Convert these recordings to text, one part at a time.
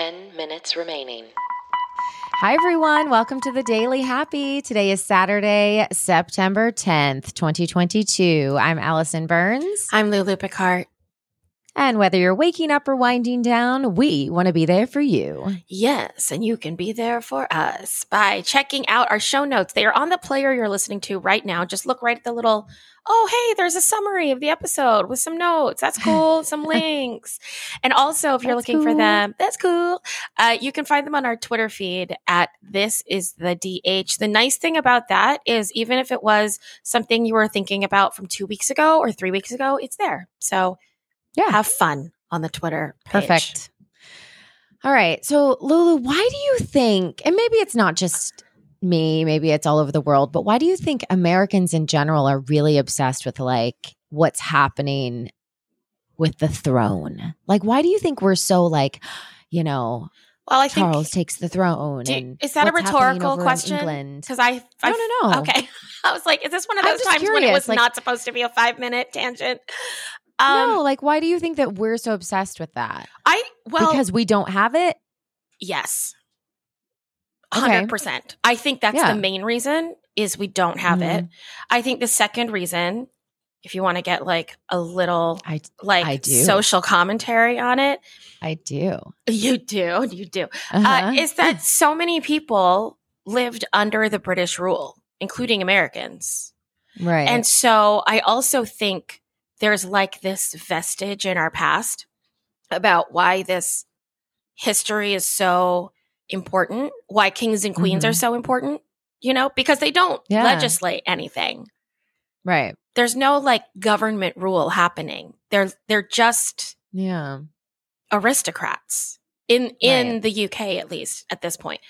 10 minutes remaining. Hi, everyone. Welcome to the Daily Happy. Today is Saturday, September 10th, 2022. I'm Allison Burns. I'm Lulu Picard. And whether you're waking up or winding down, we want to be there for you. Yes, and you can be there for us by checking out our show notes. They are on the player you're listening to right now. Just look right at the little... oh, hey, there's a summary of the episode with some notes. That's cool. Some links. And also, if you're looking for them, that's cool. You can find them on our Twitter feed at This Is The DH. The nice thing about that is even if it was something you were thinking about from 2 weeks ago or 3 weeks ago, it's there. So yeah, have fun on the Twitter page. Perfect. All right. So Lulu, why do you think, and maybe it's not just me, maybe it's all over the world, but why do you think Americans in general are really obsessed with like what's happening with the throne? Like, why do you think we're so like, you know, well, I Charles think, takes the throne? Is that a rhetorical question? Because I don't know. Okay. I was like, is this one of those times curious, when it was like, not supposed to be a 5-minute tangent? No, like, why do you think that we're so obsessed with that? Because we don't have it? Yes. 100%. I think that's the main reason is we don't have it. I think the second reason, if you want to get like a little social commentary on it. I do. You do. Is that so many people lived under the British rule, including Americans. Right. And so I also think there's like this vestige in our past about why this history is so important, why kings and queens are so important, you know, because they don't legislate anything. Right. There's no like government rule happening. They're just aristocrats in the UK, at least at this point.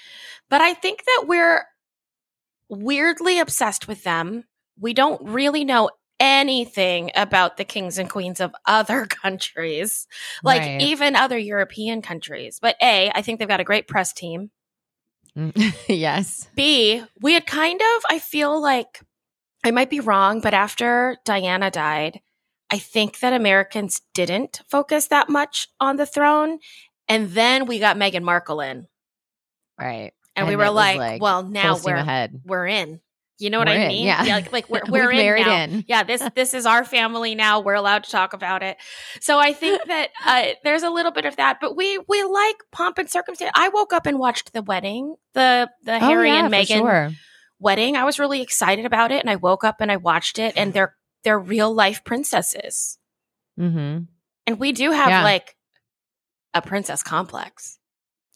But I think that we're weirdly obsessed with them. We don't really know anything about the kings and queens of other countries, like even other European countries. But A, I think they've got a great press team. Yes. B, we had kind of, I feel like, I might be wrong, but after Diana died, I think that Americans didn't focus that much on the throne. And then we got Meghan Markle in. Right. And we were like, well, now we're in. You know what I mean? Yeah. We're in now. Yeah, this is our family now. We're allowed to talk about it. So I think that there's a little bit of that, but we like pomp and circumstance. I woke up and watched the wedding, the Harry and Meghan wedding. I was really excited about it, and I woke up and I watched it, and they're real life princesses, and we do have like a princess complex.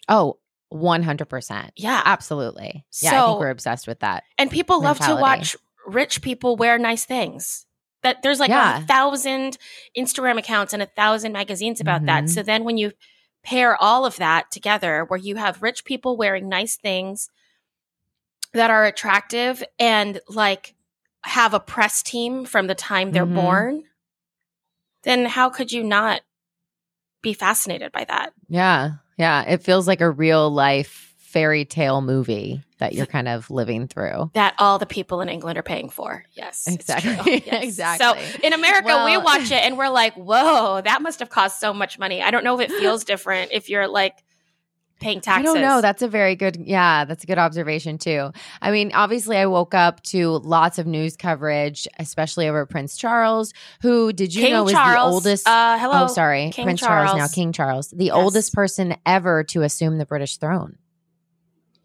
Oh. 100%. Yeah. Absolutely. Yeah, so, I think we're obsessed with that. And people love to watch rich people wear nice things. That there's like 1,000 Instagram accounts and 1,000 magazines about that. So then when you pair all of that together, where you have rich people wearing nice things that are attractive and like have a press team from the time they're born, then how could you not be fascinated by that? Yeah. Yeah, it feels like a real life fairy tale movie that you're kind of living through. That all the people in England are paying for. Yes. Exactly. Yes. Exactly. So in America, we watch it and we're like, whoa, that must have cost so much money. I don't know if it feels different if you're like paying taxes. I don't know. That's a very good, that's a good observation too. I mean, obviously I woke up to lots of news coverage, especially over Prince Charles, who is the oldest. King Charles, the oldest person ever to assume the British throne.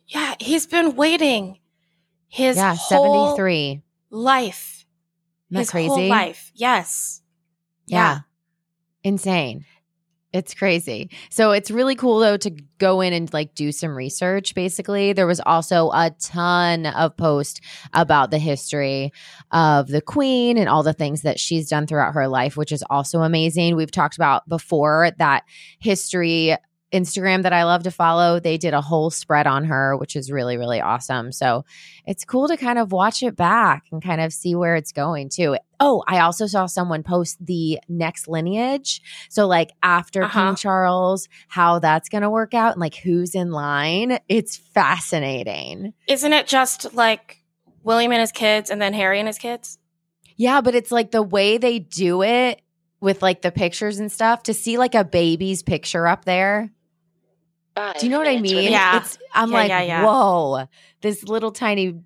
Yeah. He's been waiting his whole 73. Life. Isn't that his crazy? Whole life. Yes. Yeah. Insane. It's crazy. So it's really cool, though, to go in and like do some research, basically. There was also a ton of posts about the history of the queen and all the things that she's done throughout her life, which is also amazing. We've talked about before that history Instagram that I love to follow. They did a whole spread on her, which is really, really awesome. So it's cool to kind of watch it back and kind of see where it's going, too. Oh, I also saw someone post the next lineage. So like after King Charles, how that's going to work out and like who's in line. It's fascinating. Isn't it just like William and his kids and then Harry and his kids? Yeah, but it's like the way they do it with like the pictures and stuff to see like a baby's picture up there. Do you know what I mean? Yeah. Whoa, this little tiny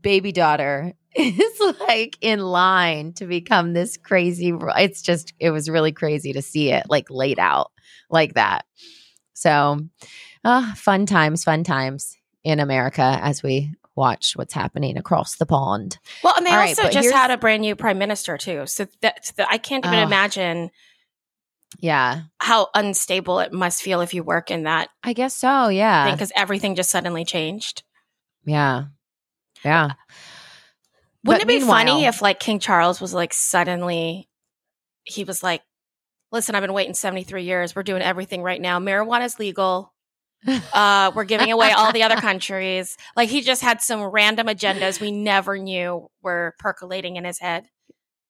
baby daughter is like in line to become this crazy. It was really crazy to see it like laid out like that. So fun times in America as we watch what's happening across the pond. Well, and they just had a brand new prime minister too. So I can't even imagine. Yeah. How unstable it must feel if you work in that. I guess so. Yeah. Because everything just suddenly changed. Yeah. Yeah. Wouldn't it be funny if like King Charles was like suddenly he was like, listen, I've been waiting 73 years. We're doing everything right now. Marijuana's legal. We're giving away all the other countries. Like he just had some random agendas we never knew were percolating in his head.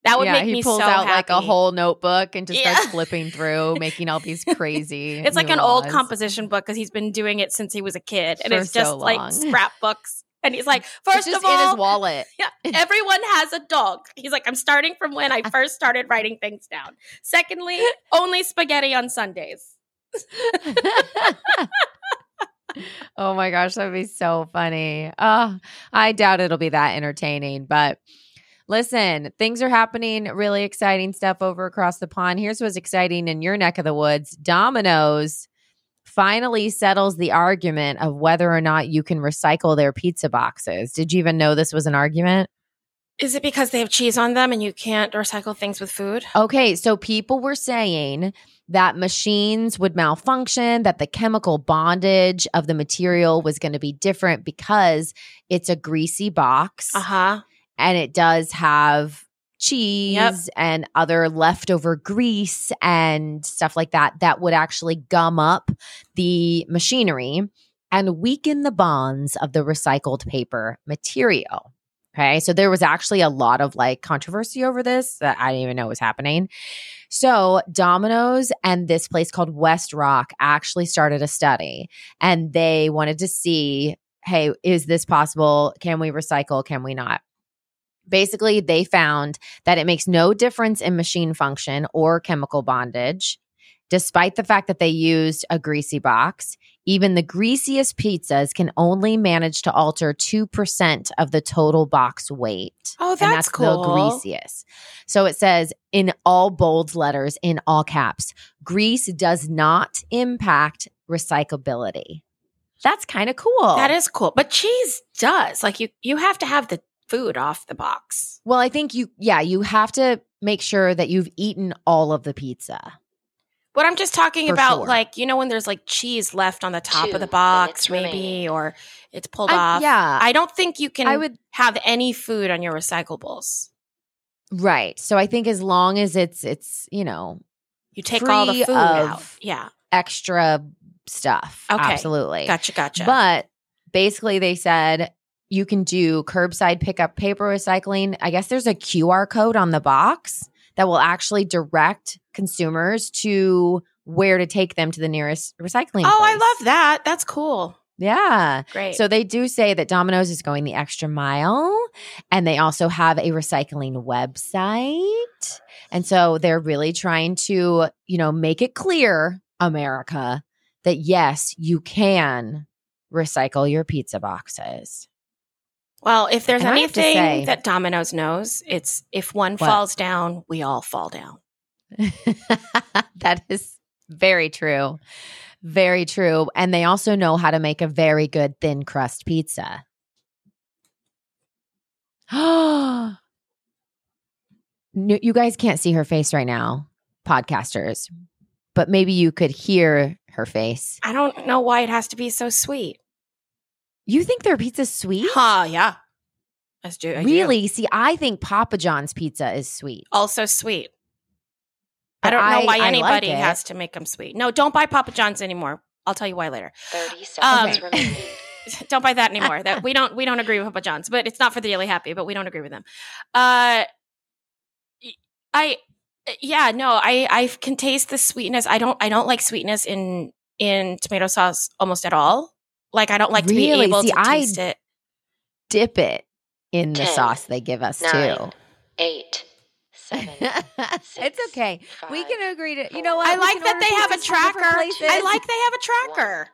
That would make me so happy. He pulls out like a whole notebook and just starts flipping through, making all these crazy. It's like an old composition book because he's been doing it since he was a kid. And it's just like scrapbooks. And he's like, first of all, it's just in his wallet. Yeah, everyone has a dog. He's like, I'm starting from when I first started writing things down. Secondly, only spaghetti on Sundays. Oh my gosh, that'd be so funny. Oh, I doubt it'll be that entertaining, but listen, things are happening, really exciting stuff over across the pond. Here's what's exciting in your neck of the woods. Domino's finally settles the argument of whether or not you can recycle their pizza boxes. Did you even know this was an argument? Is it because they have cheese on them and you can't recycle things with food? Okay, so people were saying that machines would malfunction, that the chemical bondage of the material was going to be different because it's a greasy box. Uh-huh. And it does have cheese and other leftover grease and stuff like that that would actually gum up the machinery and weaken the bonds of the recycled paper material. Okay. So there was actually a lot of like controversy over this that I didn't even know was happening. So Domino's and this place called West Rock actually started a study and they wanted to see, hey, is this possible? Can we recycle? Can we not? Basically, they found that it makes no difference in machine function or chemical bondage, despite the fact that they used a greasy box. Even the greasiest pizzas can only manage to alter 2% of the total box weight. Oh, that's cool. The greasiest. So it says in all bold letters, in all caps, grease does not impact recyclability. That's kind of cool. That is cool. But cheese does. Like you have to have the food off the box. Well, I think you have to make sure that you've eaten all of the pizza. But I'm just talking about like, you know, when there's like cheese left on the top of the box, maybe, or it's pulled off. Yeah. I don't think you can have any food on your recyclables. Right. So I think as long as it's you know, you take all the food out. Yeah. Extra stuff. Okay. Absolutely. Gotcha. But basically they said, you can do curbside pickup paper recycling. I guess there's a QR code on the box that will actually direct consumers to where to take them to the nearest recycling place. Oh, I love that. That's cool. Yeah. Great. So they do say that Domino's is going the extra mile, and they also have a recycling website. And so they're really trying to, you know, make it clear, America, that yes, you can recycle your pizza boxes. Well, if there's anything that Domino's knows, it's if one falls down, we all fall down. That is very true. Very true. And they also know how to make a very good thin crust pizza. You guys can't see her face right now, podcasters, but maybe you could hear her face. I don't know why it has to be so sweet. You think their pizza's sweet? Yeah. I do. See, I think Papa John's pizza is sweet. Also sweet. But I don't know why anybody has to make them sweet. No, don't buy Papa John's anymore. I'll tell you why later. 30 seconds remaining. Don't buy that anymore. That we don't agree with Papa John's, but it's not for the Daily Happy, but we don't agree with them. I can taste the sweetness. I don't like sweetness in tomato sauce almost at all. Like, I don't like to be able to taste it. Dip it in 10, the sauce they give us, 9, too. 8, 7, 6, it's okay. 5, we can agree to, you know what? I like that they have a tracker. I like they have a tracker.